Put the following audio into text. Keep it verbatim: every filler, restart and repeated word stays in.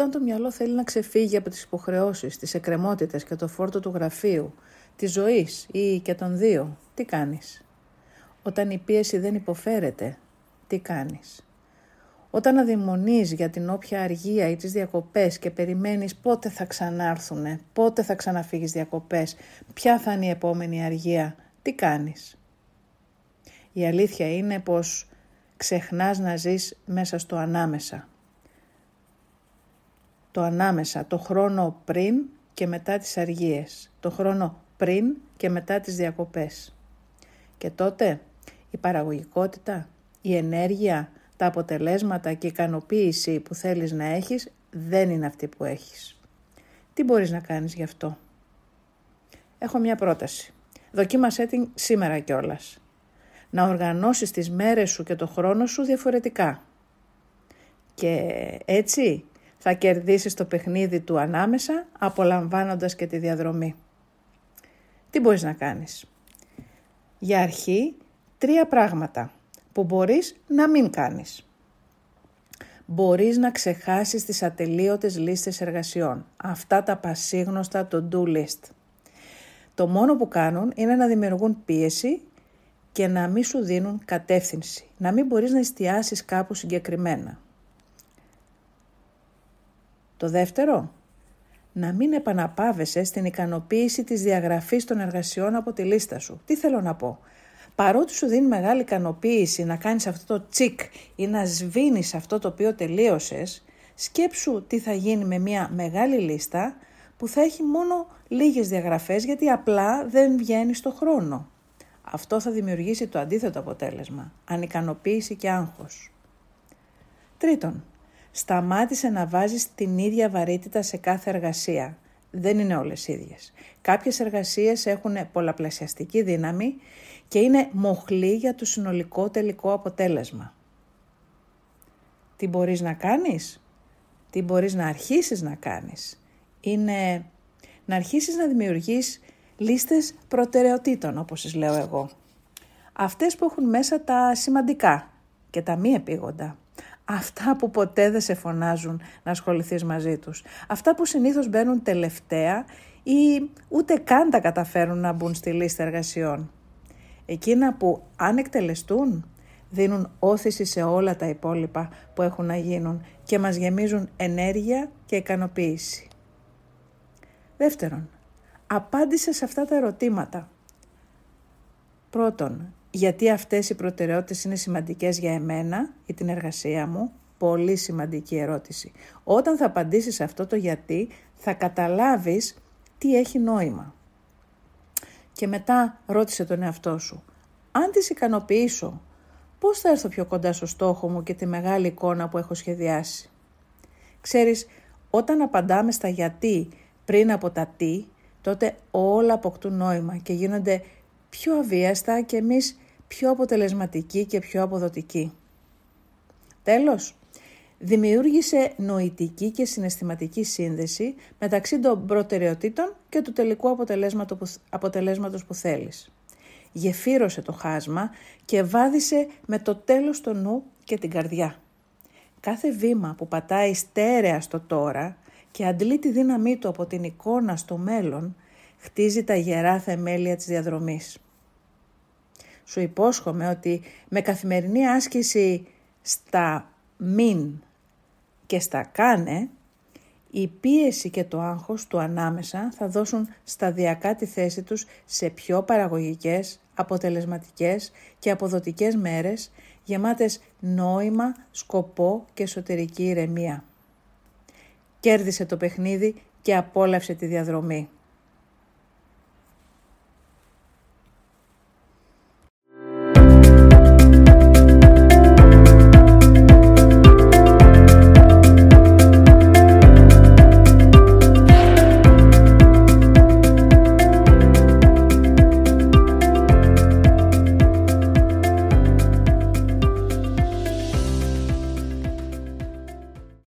Όταν το μυαλό θέλει να ξεφύγει από τις υποχρεώσεις, τις εκκρεμότητες και το φόρτο του γραφείου, της ζωής ή και των δύο, τι κάνεις? Όταν η πίεση δεν υποφέρεται, τι κάνεις? Όταν αδειμονείς για την όποια αργία ή τις διακοπές και περιμένεις πότε θα ξανάρθουνε, πότε θα ξαναφύγεις διακοπές, ποια θα είναι η επόμενη αργία, τι κάνεις? Η αλήθεια είναι πως ξεχνάς να ζεις μέσα στο ανάμεσα. Το ανάμεσα, το χρόνο πριν και μετά τις αργίες, το χρόνο πριν και μετά τις διακοπές. Και τότε η παραγωγικότητα, η ενέργεια, τα αποτελέσματα και η ικανοποίηση που θέλεις να έχεις δεν είναι αυτή που έχεις. Τι μπορείς να κάνεις γι' αυτό? Έχω μια πρόταση. Δοκίμασέ την σήμερα κιόλας. Να οργανώσεις τις μέρες σου και το χρόνο σου διαφορετικά. Και έτσι θα κερδίσεις το παιχνίδι του ανάμεσα, απολαμβάνοντας και τη διαδρομή. Τι μπορείς να κάνεις? Για αρχή, τρία πράγματα που μπορείς να μην κάνεις. Μπορείς να ξεχάσεις τις ατελείωτες λίστες εργασιών, αυτά τα πασίγνωστα to-do list. Το μόνο που κάνουν είναι να δημιουργούν πίεση και να μην σου δίνουν κατεύθυνση, να μην μπορείς να εστιάσεις κάπου συγκεκριμένα. Το δεύτερο, να μην επαναπάβεσαι στην ικανοποίηση της διαγραφής των εργασιών από τη λίστα σου. Τι θέλω να πω? Παρότι σου δίνει μεγάλη ικανοποίηση να κάνεις αυτό το τσικ ή να σβήνεις αυτό το οποίο τελείωσες, σκέψου τι θα γίνει με μια μεγάλη λίστα που θα έχει μόνο λίγες διαγραφές γιατί απλά δεν βγαίνει στο χρόνο. Αυτό θα δημιουργήσει το αντίθετο αποτέλεσμα, ανικανοποίηση και άγχος. Τρίτον, σταμάτησε να βάζεις την ίδια βαρύτητα σε κάθε εργασία. Δεν είναι όλες ίδιες. Κάποιες εργασίες έχουν πολλαπλασιαστική δύναμη και είναι μοχλή για το συνολικό τελικό αποτέλεσμα. Τι μπορείς να κάνεις? Τι μπορείς να αρχίσεις να κάνεις? Είναι να αρχίσεις να δημιουργείς λίστες προτεραιοτήτων, όπως τις λέω εγώ. Αυτές που έχουν μέσα τα σημαντικά και τα μη επίγοντα. Αυτά που ποτέ δεν σε φωνάζουν να ασχοληθείς μαζί τους. Αυτά που συνήθως μπαίνουν τελευταία ή ούτε καν τα καταφέρουν να μπουν στη λίστα εργασιών. Εκείνα που αν εκτελεστούν δίνουν όθηση σε όλα τα υπόλοιπα που έχουν να γίνουν και μας γεμίζουν ενέργεια και ικανοποίηση. Δεύτερον, απάντησε σε αυτά τα ερωτήματα. Πρώτον, γιατί αυτές οι προτεραιότητες είναι σημαντικές για εμένα ή την εργασία μου? Πολύ σημαντική ερώτηση. Όταν θα απαντήσεις σε αυτό το γιατί, θα καταλάβεις τι έχει νόημα. Και μετά ρώτησε τον εαυτό σου, αν τις ικανοποιήσω, πώς θα έρθω πιο κοντά στο στόχο μου και τη μεγάλη εικόνα που έχω σχεδιάσει? Ξέρεις, όταν απαντάμε στα γιατί πριν από τα τι, τότε όλα αποκτούν νόημα και γίνονται πιο αβίαστα και εμείς πιο αποτελεσματικοί και πιο αποδοτικοί. Τέλος, δημιούργησε νοητική και συναισθηματική σύνδεση μεταξύ των προτεραιοτήτων και του τελικού αποτελέσματος που θέλεις. Γεφύρωσε το χάσμα και βάδισε με το τέλος το νου και την καρδιά. Κάθε βήμα που πατάει στέρεα στο τώρα και αντλεί τη δύναμή του από την εικόνα στο μέλλον, χτίζει τα γερά θεμέλια της διαδρομής. Σου υπόσχομαι ότι με καθημερινή άσκηση στα μην και στα κάνε, η πίεση και το άγχος του ανάμεσα θα δώσουν σταδιακά τη θέση τους σε πιο παραγωγικές, αποτελεσματικές και αποδοτικές μέρες, γεμάτες νόημα, σκοπό και εσωτερική ηρεμία. Κέρδισε το παιχνίδι και απόλαυσε τη διαδρομή.